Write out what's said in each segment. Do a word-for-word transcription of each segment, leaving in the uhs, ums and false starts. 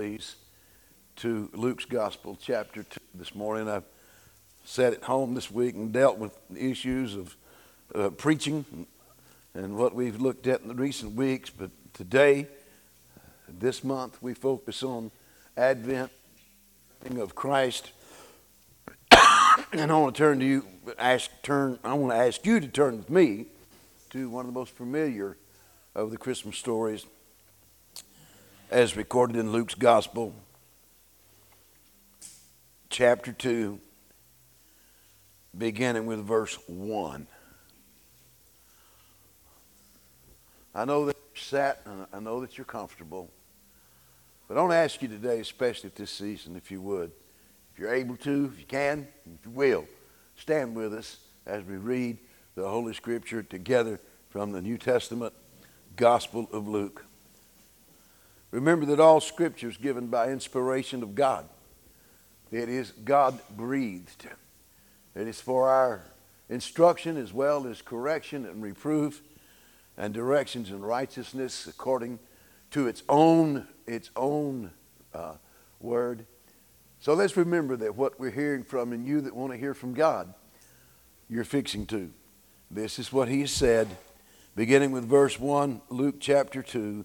Please, to Luke's Gospel, chapter two. This morning I've sat at home this week and dealt with the issues of uh, preaching and, and what we've looked at in the recent weeks. But today, this month, we focus on Advent of Christ. And I want to turn to you. Ask turn. I want to ask you to turn with me to one of the most familiar of the Christmas stories, as recorded in Luke's Gospel, chapter two, beginning with verse one. I know that you're sat, and I know that you're comfortable, but I want to ask you today, especially at this season, if you would, if you're able to, if you can, if you will, stand with us as we read the Holy Scripture together from the New Testament Gospel of Luke. Remember that all Scripture is given by inspiration of God. It is God-breathed. It is for our instruction as well as correction and reproof and directions in righteousness according to its own, its own uh, word. So let's remember that what we're hearing from, and you that want to hear from God, you're fixing to. This is what he said, beginning with verse one, Luke chapter two.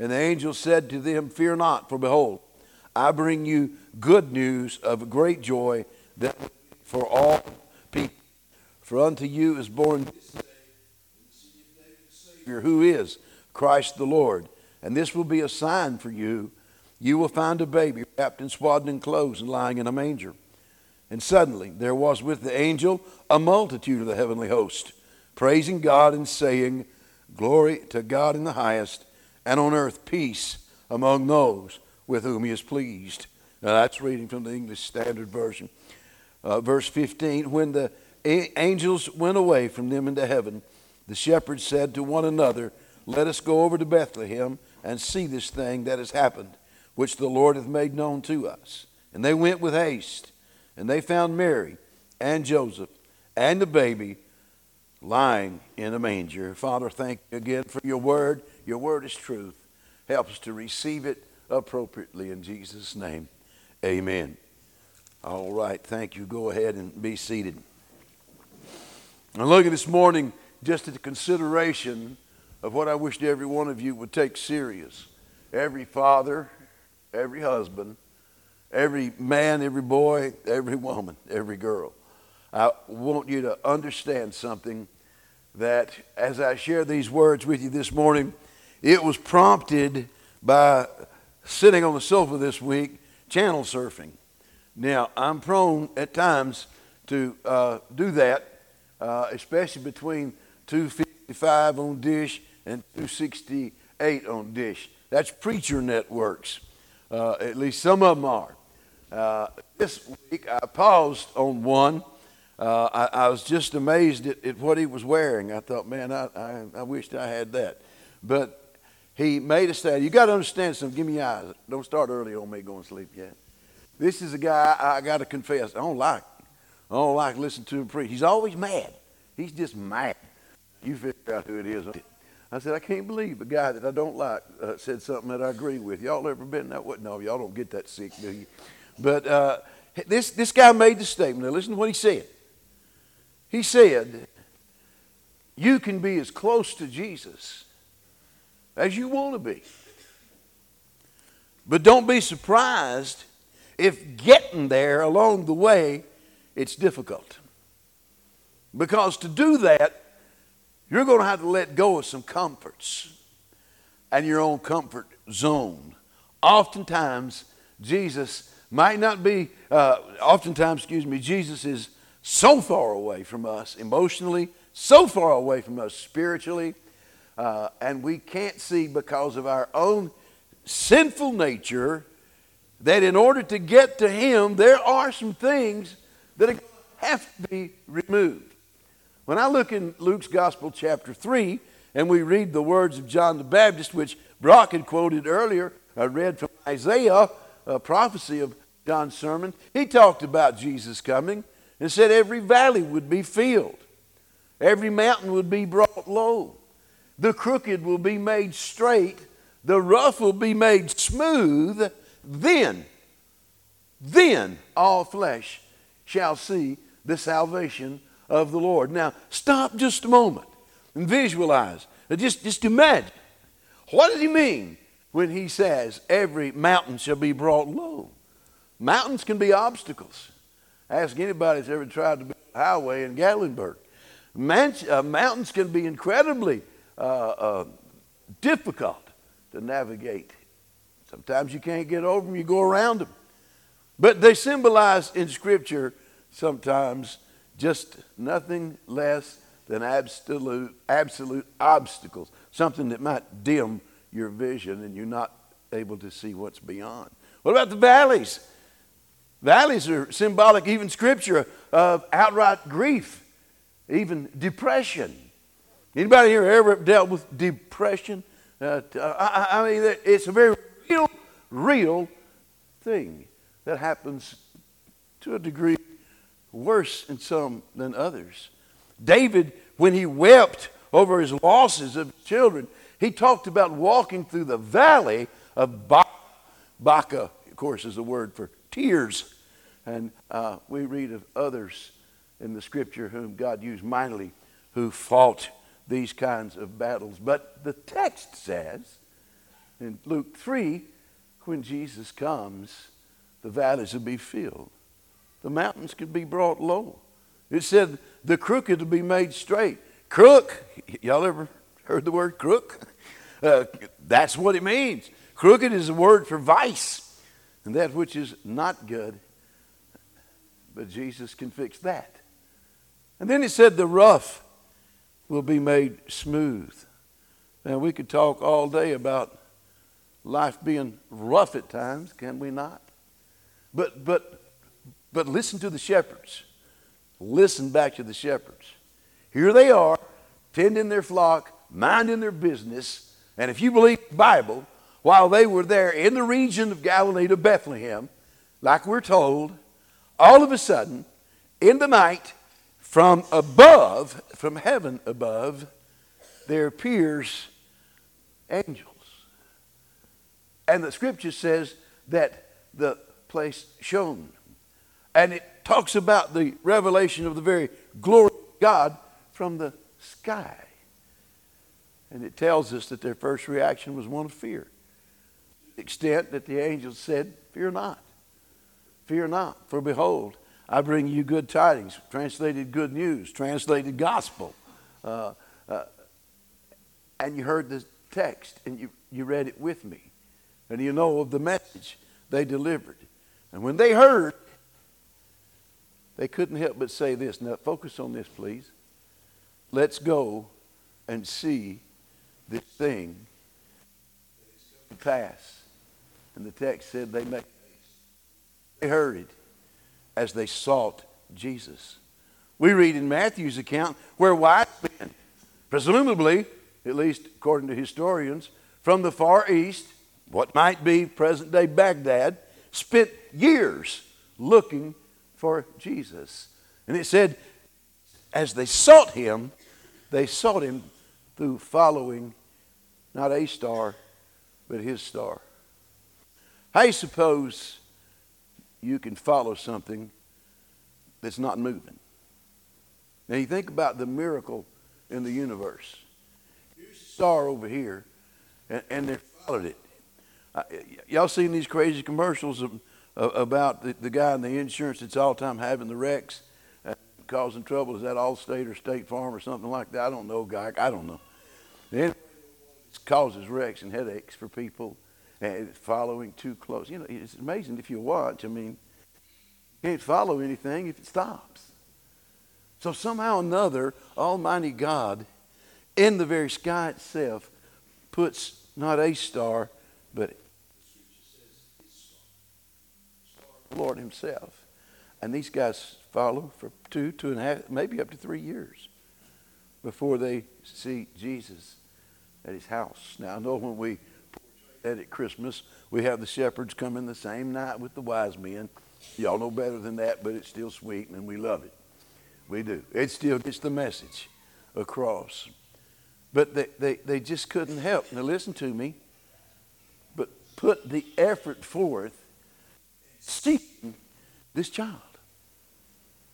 And the angel said to them, "Fear not, for behold, I bring you good news of great joy that for all people. For unto you is born this day in the city of David a Savior, who is Christ the Lord. And this will be a sign for you. You will find a baby wrapped in swaddling clothes and lying in a manger." And suddenly there was with the angel a multitude of the heavenly host, praising God and saying, "Glory to God in the highest, and on earth peace among those with whom he is pleased." Now that's reading from the English Standard Version. Uh, verse fifteen, when the a- angels went away from them into heaven, the shepherds said to one another, "Let us go over to Bethlehem and see this thing that has happened, which the Lord hath made known to us." And they went with haste, and they found Mary and Joseph and the baby lying in a manger. Father, thank you again for your word. Your word is truth. Help us to receive it appropriately in Jesus' name. Amen. All right. Thank you. Go ahead and be seated. And look at this morning, just at the consideration of what I wished every one of you would take serious. Every father, every husband, every man, every boy, every woman, every girl. I want you to understand something, that as I share these words with you this morning, it was prompted by sitting on the sofa this week, channel surfing. Now, I'm prone at times to uh, do that, uh, especially between two fifty-five on Dish and two sixty-eight on Dish. That's preacher networks. Uh, at least some of them are. Uh, this week, I paused on one. Uh, I, I was just amazed at, at what he was wearing. I thought, man, I, I, I wished I had that. But he made a stand. You got to understand something. Give me your eyes. Don't start early on me going to sleep yet. This is a guy I, I got to confess. I don't like. I don't like listening to him preach. He's always mad. He's just mad. You figure out who it is. I said, I can't believe a guy that I don't like uh, said something that I agree with. Y'all ever been that way? No, y'all don't get that sick, do you? But uh, this this guy made the statement. Now listen to what he said. He said, "You can be as close to Jesus as you want to be. But don't be surprised if getting there along the way, it's difficult. Because to do that, you're going to have to let go of some comforts and your own comfort zone. Oftentimes, Jesus might not be, uh, oftentimes, excuse me, Jesus is so far away from us emotionally, so far away from us spiritually, uh, and we can't see because of our own sinful nature that in order to get to Him, there are some things that are going to have to be removed. When I look in Luke's Gospel chapter three and we read the words of John the Baptist, which Brock had quoted earlier, I read from Isaiah, a prophecy of John's sermon, he talked about Jesus coming and said every valley would be filled. Every mountain would be brought low. The crooked will be made straight. The rough will be made smooth. Then, then all flesh shall see the salvation of the Lord. Now, stop just a moment and visualize. Just, just imagine. What does he mean when he says every mountain shall be brought low? Mountains can be obstacles. Ask anybody that's ever tried to build a highway in Gatlinburg. Man, uh, mountains can be incredibly uh, uh, difficult to navigate. Sometimes you can't get over them, you go around them. But they symbolize in Scripture sometimes just nothing less than absolute, absolute obstacles, something that might dim your vision and you're not able to see what's beyond. What about the valleys? Valleys are symbolic, even Scripture, of outright grief, even depression. Anybody here ever dealt with depression? Uh, I, I mean, it's a very real, real thing that happens to a degree worse in some than others. David, when he wept over his losses of children, he talked about walking through the valley of Baca. Baca, of course, is the word for tears. And uh, we read of others in the Scripture whom God used mightily who fought these kinds of battles. But the text says in Luke three, when Jesus comes, the valleys will be filled. The mountains could be brought low. It said the crooked will be made straight. Crook, y'all ever heard the word crook? Uh, that's what it means. Crooked is the word for vice, and that which is not good. But Jesus can fix that. And then it said the rough will be made smooth. Now, we could talk all day about life being rough at times, can we not? But but but listen to the shepherds. Listen back to the shepherds. Here they are, tending their flock, minding their business, and if you believe the Bible, while they were there in the region of Galilee to Bethlehem, like we're told, all of a sudden, in the night, from above, from heaven above, there appears angels. And the Scripture says that the place shone. And it talks about the revelation of the very glory of God from the sky. And it tells us that their first reaction was one of fear. To the extent that the angels said, "Fear not, fear not, for behold, I bring you good tidings," translated good news, translated gospel. Uh, uh, and you heard the text and you, you read it with me. And you know of the message they delivered. And when they heard, they couldn't help but say this. Now focus on this, please. "Let's go and see this thing to pass." And the text said they made they hurried as they sought Jesus. We read in Matthew's account where wise men, presumably, at least according to historians, from the Far East, what might be present-day Baghdad, spent years looking for Jesus. And it said, as they sought him, they sought him through following not a star, but his star. I suppose you can follow something that's not moving. Now you think about the miracle in the universe. Here's a star over here, and, and they followed it. Uh, y'all seen these crazy commercials of, uh, about the, the guy in the insurance that's all the time having the wrecks, uh, causing trouble. Is that Allstate or State Farm or something like that? I don't know, guy. I don't know. It causes wrecks and headaches for people, and following too close. You know, it's amazing if you watch. I mean, you can't follow anything if it stops. So somehow or another, Almighty God, in the very sky itself, puts not a star, but the Lord himself. And these guys follow for two, two and a half, maybe up to three years before they see Jesus at his house. Now, I know when we portray that at Christmas, we have the shepherds come in the same night with the wise men. Y'all know better than that, but it's still sweet, and we love it. We do. It still gets the message across. But they, they, they just couldn't help. Now, listen to me, but put the effort forth seeking this child.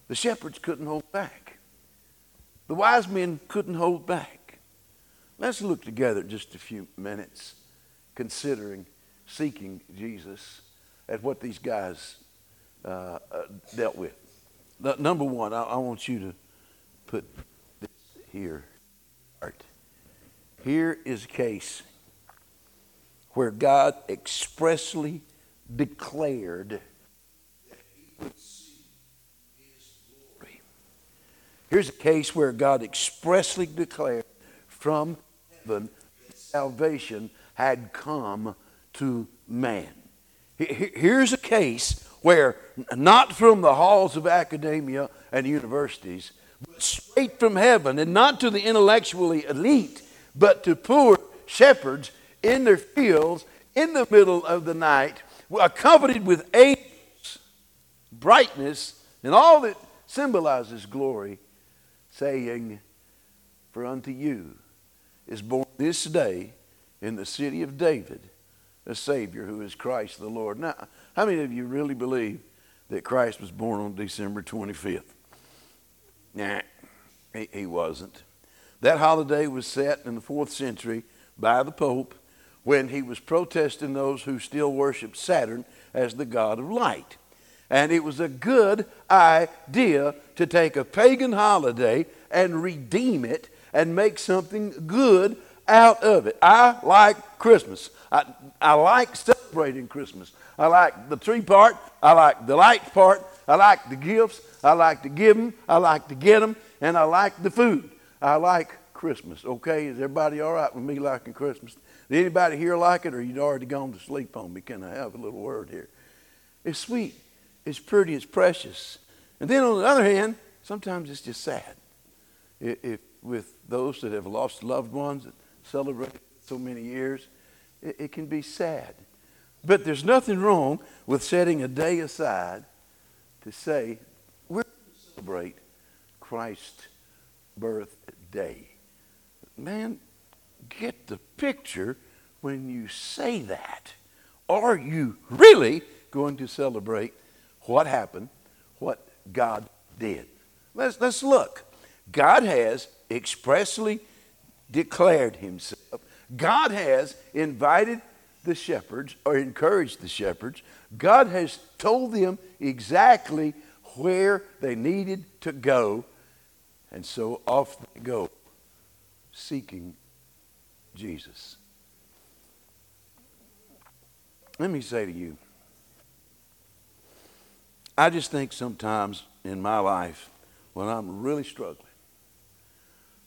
The shepherds couldn't hold back. The wise men couldn't hold back. Let's look together just a few minutes, considering seeking Jesus at what these guys uh, uh, dealt with. Number one, I, I want you to put this here. Here is a case where God expressly declared that he would see his glory. Here's a case where God expressly declared from heaven that salvation had come to man. Here's a case where, not from the halls of academia and universities, but straight from heaven, and not to the intellectually elite, but to poor shepherds in their fields in the middle of the night, accompanied with angels, brightness, and all that symbolizes glory, saying, "For unto you is born this day in the city of David a Savior who is Christ the Lord." Now, how many of you really believe that Christ was born on December twenty-fifth? Nah, he, he wasn't. That holiday was set in the fourth century by the Pope when he was protesting those who still worship Saturn as the god of light. And it was a good idea to take a pagan holiday and redeem it and make something good out of it. I like Christmas. I, I like celebrating Christmas. I like the tree part. I like the light part. I like the gifts. I like to give them. I like to get them. And I like the food. I like Christmas. Okay, is everybody all right with me liking Christmas? Did anybody here like it, or you'd already gone to sleep on me? Can I have a little word here? It's sweet. It's pretty. It's precious. And then on the other hand, sometimes it's just sad. If, if with those that have lost loved ones that celebrated so many years, it, it can be sad. But there's nothing wrong with setting a day aside to say, we're going to celebrate Christ's birthday. Man, get the picture when you say that. Are you really going to celebrate what happened, what God did? Let's, let's look. God has expressly declared himself. God has invited the shepherds, or encouraged the shepherds. God has told them exactly where they needed to go, and so off they go, seeking Jesus. Let me say to you, I just think sometimes in my life when I'm really struggling,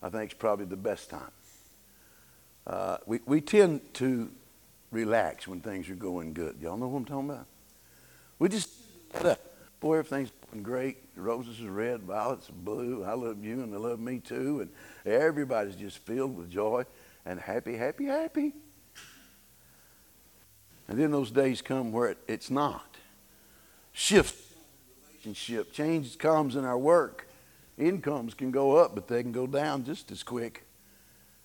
I think it's probably the best time. Uh, we, we tend to relax when things are going good. Y'all know what I'm talking about? We just, boy, everything's going great. The roses are red, violets are blue. I love you and I love me too. And everybody's just filled with joy and happy, happy, happy. And then those days come where it, it's not. Shift relationship, change comes in our work. Incomes can go up, but they can go down just as quick.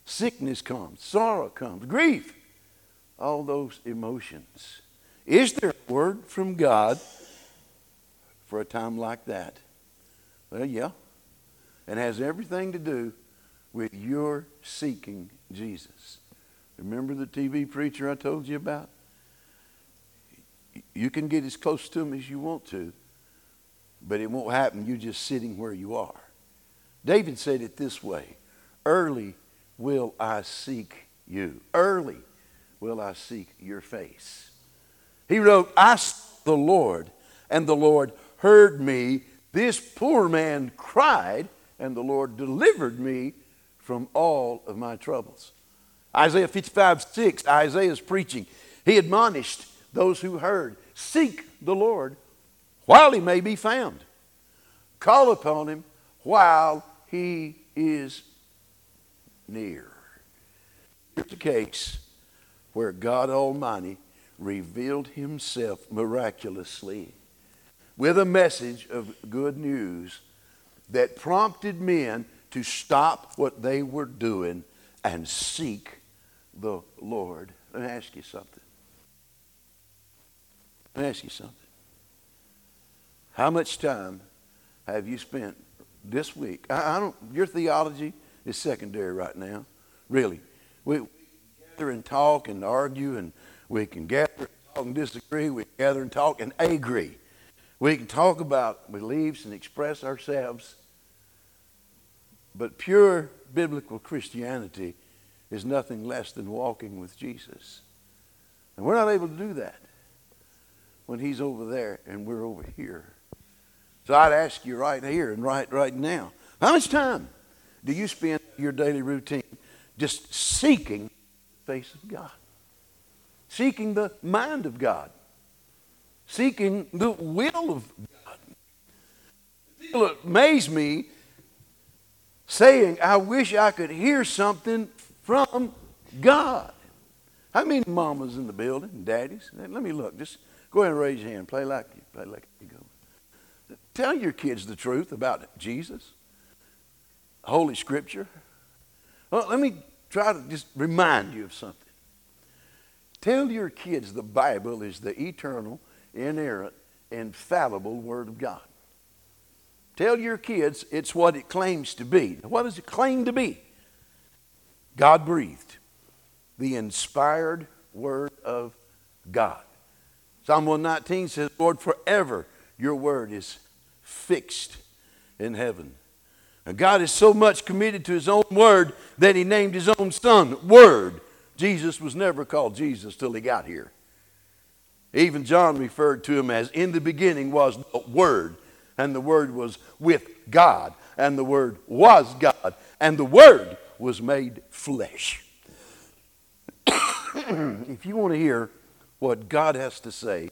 Sickness comes, sorrow comes, grief. All those emotions. Is there a word from God for a time like that? Well, yeah. It has everything to do with your seeking Jesus. Remember the T V preacher I told you about? You can get as close to him as you want to, but it won't happen. You're just sitting where you are. David said it this way, early will I seek you. Early will I seek your face. He wrote, I sought the Lord, and the Lord heard me. This poor man cried, and the Lord delivered me from all of my troubles. Isaiah fifty-five six, Isaiah's preaching. He admonished those who heard, seek the Lord while he may be found. Call upon him while he is near. Here's a case where God Almighty revealed himself miraculously with a message of good news that prompted men to stop what they were doing and seek the Lord. Let me ask you something. Let me ask you something. How much time have you spent this week? I, I don't. Your theology is secondary right now, really. We, we gather and talk and argue, and we can gather and talk and disagree. We can gather and talk and agree. We can talk about beliefs and express ourselves. But pure biblical Christianity is nothing less than walking with Jesus. And we're not able to do that when he's over there and we're over here. So I'd ask you right here and right right now, how much time do you spend your daily routine just seeking the face of God? Seeking the mind of God? Seeking the will of God? People amaze me saying, I wish I could hear something from God. How many mamas in the building and daddies? Let me look. Just go ahead and raise your hand. Play like you. Play like you go. Tell your kids the truth about Jesus, Holy Scripture. Well, let me try to just remind you of something. Tell your kids the Bible is the eternal, inerrant, infallible Word of God. Tell your kids it's what it claims to be. What does it claim to be? God breathed, the inspired Word of God. Psalm one nineteen says, Lord, forever your Word is fixed in heaven. And God is so much committed to his own Word that he named his own Son Word. Jesus was never called Jesus till he got here. Even John referred to him as, in the beginning was the Word, and the Word was with God, and the Word was God, and the Word was made flesh. If you want to hear what God has to say,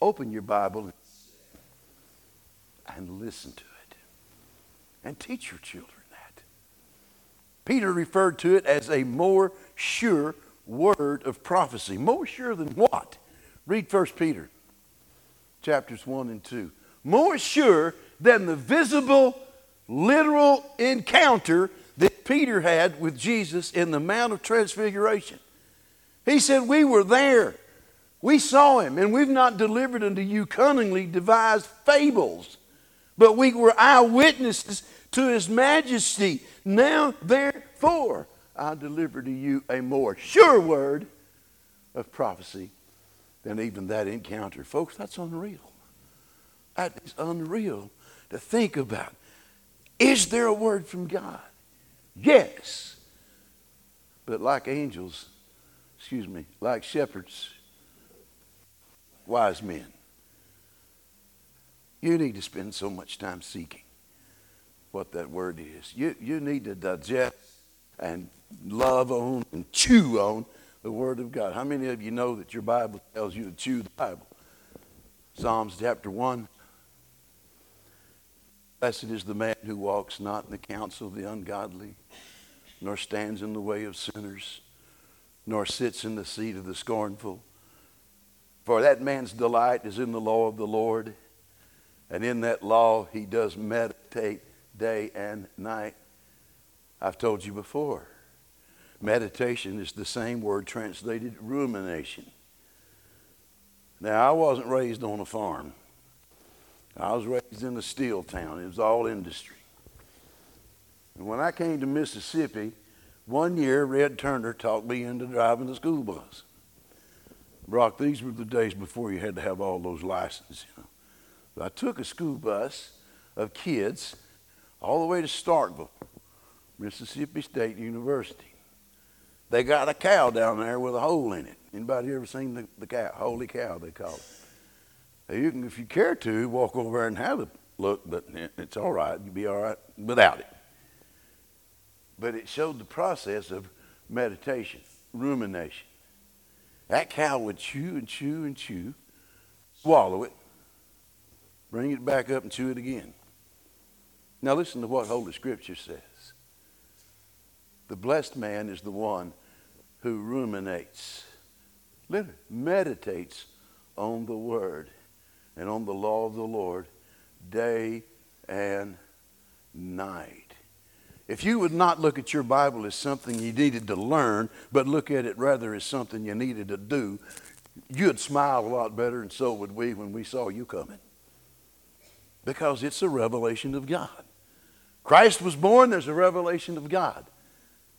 open your Bible and listen to it. And teach your children that. Peter referred to it as a more sure word of prophecy. More sure than what? Read First Peter chapters one and two. More sure than the visible, literal encounter that Peter had with Jesus in the Mount of Transfiguration. He said, we were there. We saw him, and we've not delivered unto you cunningly devised fables, but we were eyewitnesses to his majesty. Now, therefore, I deliver to you a more sure word of prophecy than even that encounter. Folks, that's unreal. That is unreal to think about. Is there a word from God? Yes. But like angels, excuse me, like shepherds, wise men, you need to spend so much time seeking what that word is. You, you need to digest and love on and chew on the Word of God. How many of you know that your Bible tells you to chew the Bible? Psalms chapter one. Blessed is the man who walks not in the counsel of the ungodly, nor stands in the way of sinners, nor sits in the seat of the scornful. For that man's delight is in the law of the Lord, and in that law he does meditate day and night. I've told you before, meditation is the same word translated rumination. Now, I wasn't raised on a farm. I was raised in a steel town. It was all industry. And when I came to Mississippi, one year Red Turner talked me into driving a school bus. Brock, these were the days before you had to have all those licenses. So I took a school bus of kids all the way to Starkville, Mississippi State University. They got a cow down there with a hole in it. Anybody ever seen the, the cow? Holy cow, they call it. Now you can, if you care to, walk over there and have a look, but it's all right. You'll be all right without it. But it showed the process of meditation, rumination. That cow would chew and chew and chew, swallow it, bring it back up and chew it again. Now listen to what Holy Scripture says. The blessed man is the one who ruminates, literally meditates on the word and on the law of the Lord day and night. If you would not look at your Bible as something you needed to learn, but look at it rather as something you needed to do, you'd smile a lot better, and so would we when we saw you coming. Because it's a revelation of God. Christ was born, there's a revelation of God.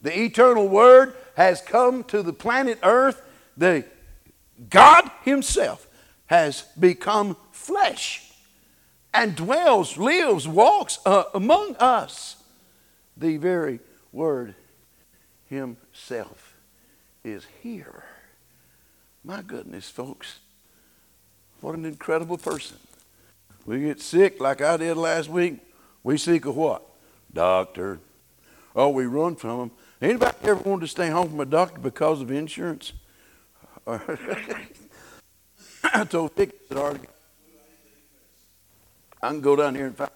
The eternal Word has come to the planet Earth. The God Himself has become flesh and dwells, lives, walks uh, among us. The very Word Himself is here. My goodness, folks, what an incredible person. We get sick like I did last week. We seek a what? Doctor. Oh, we run from them. Anybody ever wanted to stay home from a doctor because of insurance? I told Vicki that already. I can go down here and find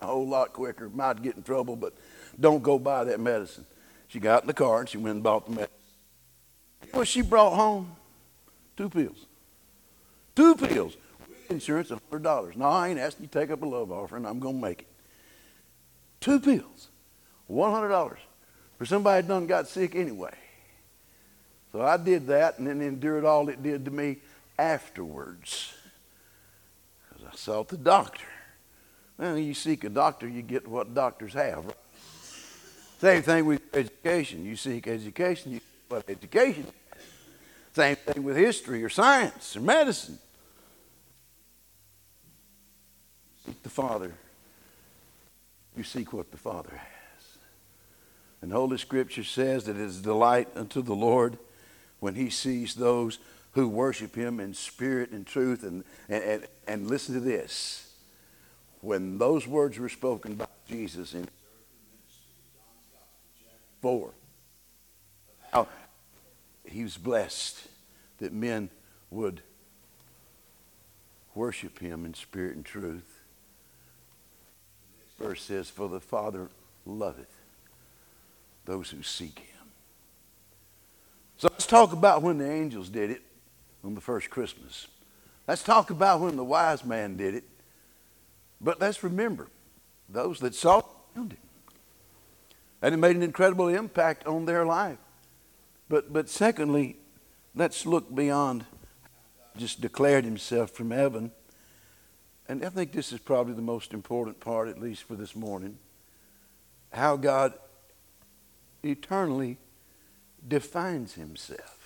a whole lot quicker. Might get in trouble, but don't go buy that medicine. She got in the car and she went and bought the medicine. Well, she brought home two pills. Two pills. With insurance, one hundred dollars. Now, I ain't asking you to take up a love offering. I'm going to make it. Two pills. one hundred dollars. For somebody done got sick anyway. So I did that and then endured all it did to me afterwards. Because I sought the doctor. Well, you seek a doctor, you get what doctors have. Right? Same thing with education. You seek education, you get what education is. Same thing with history or science or medicine. Seek the Father. You seek what the Father has. And Holy Scripture says that it is delight unto the Lord when He sees those who worship Him in spirit and truth. And, and, and, and listen to this. When those words were spoken by Jesus in four, how He was blessed that men would worship Him in spirit and truth. Verse says, for the Father loveth those who seek Him. So let's talk about when the angels did it on the first Christmas. Let's talk about when the wise man did it. But let's remember those that saw Him. And it made an incredible impact on their life. But, but secondly, let's look beyond just declared Himself from heaven. And I think this is probably the most important part, at least for this morning. How God eternally defines Himself.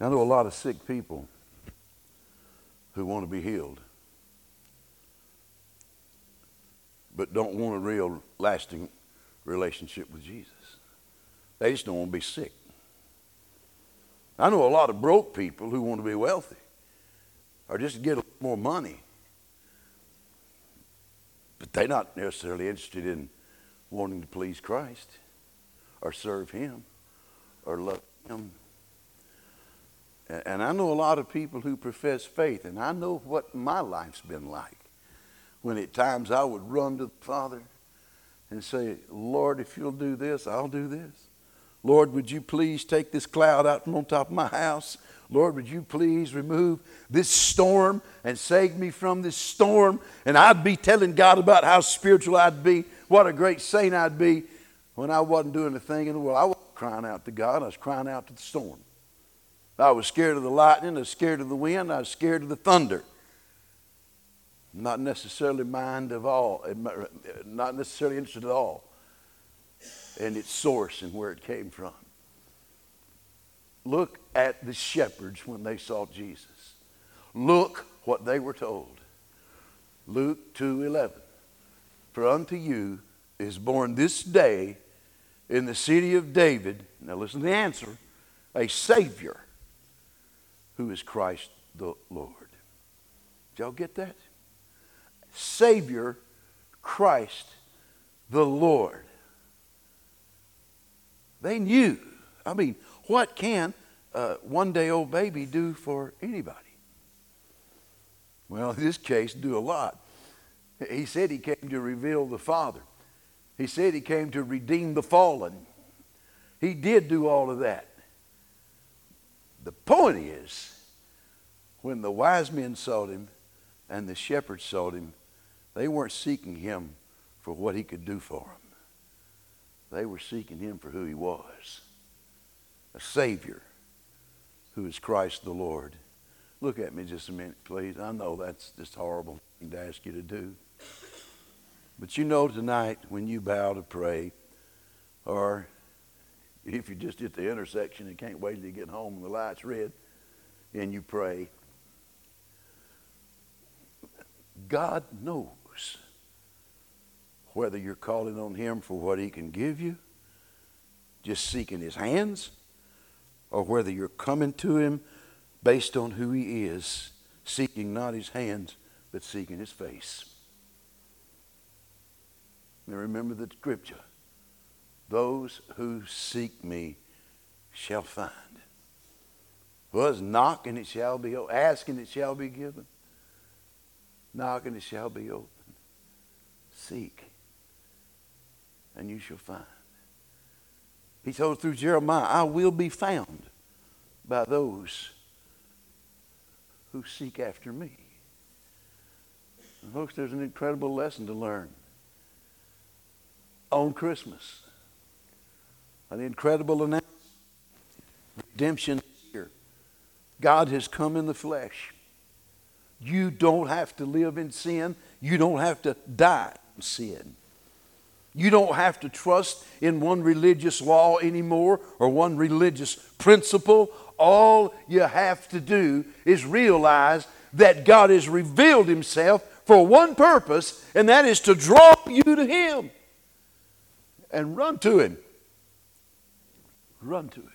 I know a lot of sick people who want to be healed, but don't want a real lasting relationship with Jesus. They just don't want to be sick. I know a lot of broke people who want to be wealthy, or just get a little more money. But they're not necessarily interested in wanting to please Christ or serve Him or love Him. And I know a lot of people who profess faith, and I know what my life's been like when at times I would run to the Father and say, Lord, if you'll do this, I'll do this. Lord, would you please take this cloud out from on top of my house? Lord, would you please remove this storm and save me from this storm? And I'd be telling God about how spiritual I'd be, what a great saint I'd be, when I wasn't doing a thing in the world. I wasn't crying out to God. I was crying out to the storm. I was scared of the lightning. I was scared of the wind. I was scared of the thunder. Not necessarily mind of all, not necessarily interested at all in its source and where it came from. Look at the shepherds when they saw Jesus. Look what they were told. Luke two eleven. For unto you is born this day in the city of David, now listen to the answer, a Savior who is Christ the Lord. Did y'all get that? Savior, Christ the Lord. They knew. I mean, what can a one-day-old baby do for anybody? Well, in this case, do a lot. He said he came to reveal the Father. He said he came to redeem the fallen. He did do all of that. The point is, when the wise men sought him and the shepherds sought him, they weren't seeking him for what he could do for them. They were seeking him for who he was, a Savior who is Christ the Lord. Look at me just a minute, please. I know that's just a horrible thing to ask you to do. But you know tonight when you bow to pray, or if you're just at the intersection and can't wait till you get home and the light's red and you pray, God knows whether you're calling on him for what he can give you, just seeking his hands, or whether you're coming to him based on who he is, seeking not his hands, but seeking his face. Now remember the scripture, those who seek me shall find. Buzz, knock and it shall be opened. Ask and it shall be given. Knock and it shall be opened. Seek and you shall find. He told through Jeremiah, I will be found by those who seek after me. And folks, there's an incredible lesson to learn on Christmas. An incredible announcement. Redemption is here. God has come in the flesh. You don't have to live in sin. You don't have to die in sin. You don't have to trust in one religious law anymore or one religious principle. All you have to do is realize that God has revealed himself for one purpose, and that is to draw you to him. And run to him. Run to him.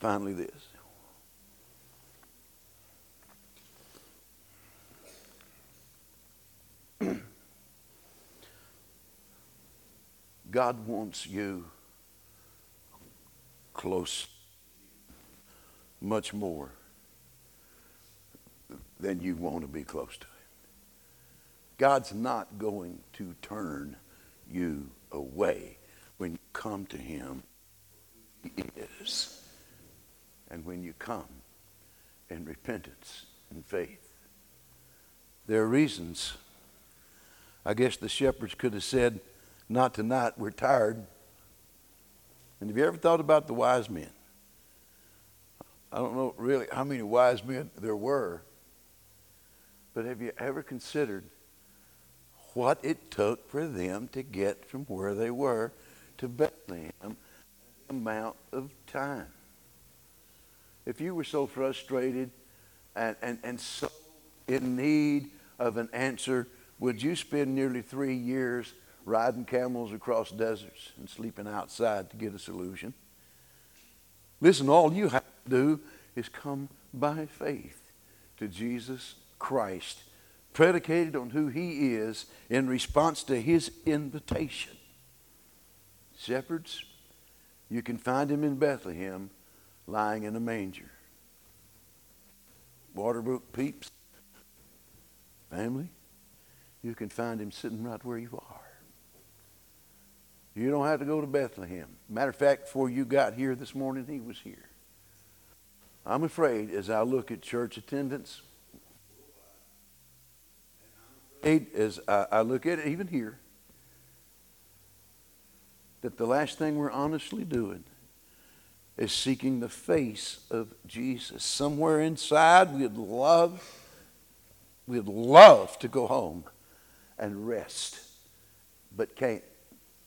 Finally, this. God wants you close, much more than you want to be close to him. God's not going to turn you away when you come to him. He is. And when you come in repentance and faith. There are reasons. I guess the shepherds could have said, not tonight, we're tired. And have you ever thought about the wise men? I don't know really how many wise men there were, but have you ever considered what it took for them to get from where they were to Bethlehem, the amount of time? If you were so frustrated and, and, and so in need of an answer, would you spend nearly three years riding camels across deserts and sleeping outside to get a solution? Listen, all you have to do is come by faith to Jesus Christ, predicated on who he is in response to his invitation. Shepherds, you can find him in Bethlehem, lying in a manger. Waterbrook peeps, family, you can find him sitting right where you are. You don't have to go to Bethlehem. Matter of fact, before you got here this morning, he was here. I'm afraid as I look at church attendance, as I look at it even here, that the last thing we're honestly doing is seeking the face of Jesus. Somewhere inside, we'd love, we'd love to go home and rest, but can't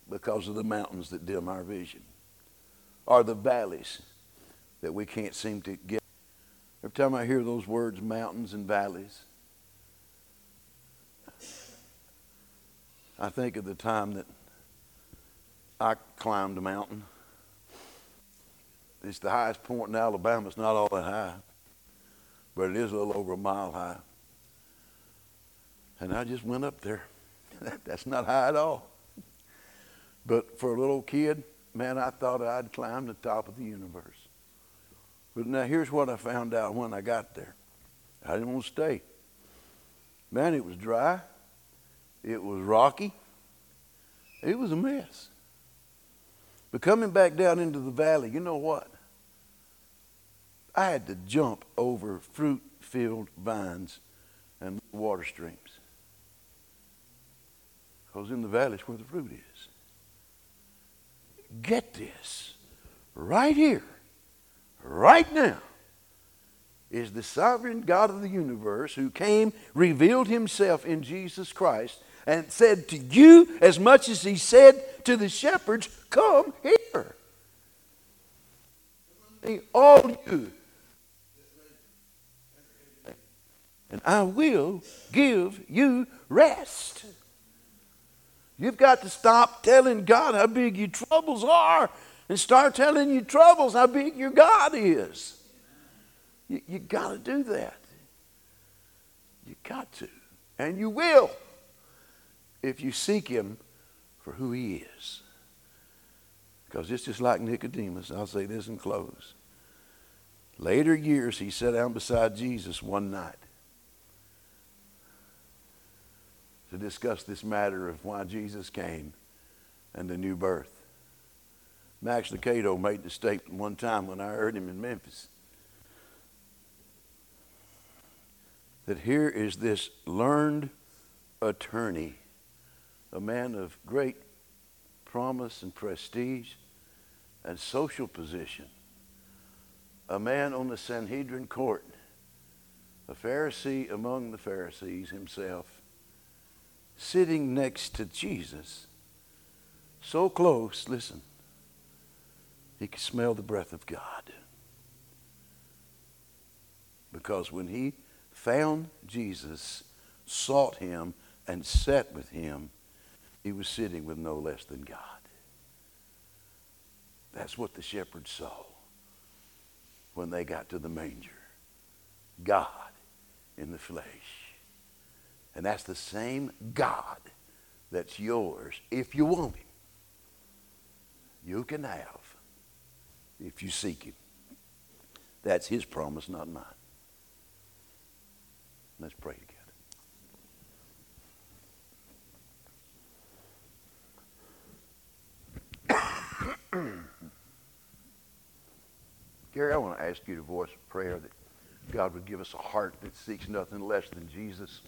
because of the mountains that dim our vision, or the valleys that we can't seem to get. Every time I hear those words, mountains and valleys, I think of the time that I climbed a mountain. It's the highest point in Alabama. It's not all that high, but it is a little over a mile high. And I just went up there. That's not high at all. But for a little kid, man, I thought I'd climbed the top of the universe. But now here's what I found out when I got there. I didn't want to stay. Man, it was dry. It was rocky. It was a mess. But coming back down into the valley, you know what? I had to jump over fruit-filled vines and water streams. Because in the valley is where the fruit is. Get this. Right here, right now, is the sovereign God of the universe who came, revealed himself in Jesus Christ, and said to you as much as he said to the shepherds, come here. All you. And I will give you rest. You've got to stop telling God how big your troubles are and start telling your troubles how big your God is. You, you got to do that. You got to. And you will. If you seek him for who he is. Because it's just like Nicodemus. I'll say this and close. Later years, he sat down beside Jesus one night to discuss this matter of why Jesus came and the new birth. Max Lucado made the statement one time when I heard him in Memphis that here is this learned attorney, a man of great promise and prestige and social position, a man on the Sanhedrin court, a Pharisee among the Pharisees himself, sitting next to Jesus, so close, listen, he could smell the breath of God. Because when he found Jesus, sought him, and sat with him, he was sitting with no less than God. That's what the shepherds saw when they got to the manger. God in the flesh. And that's the same God that's yours if you want him. You can have if you seek him. That's his promise, not mine. Let's pray together. Gary, I want to ask you to voice a prayer that God would give us a heart that seeks nothing less than Jesus.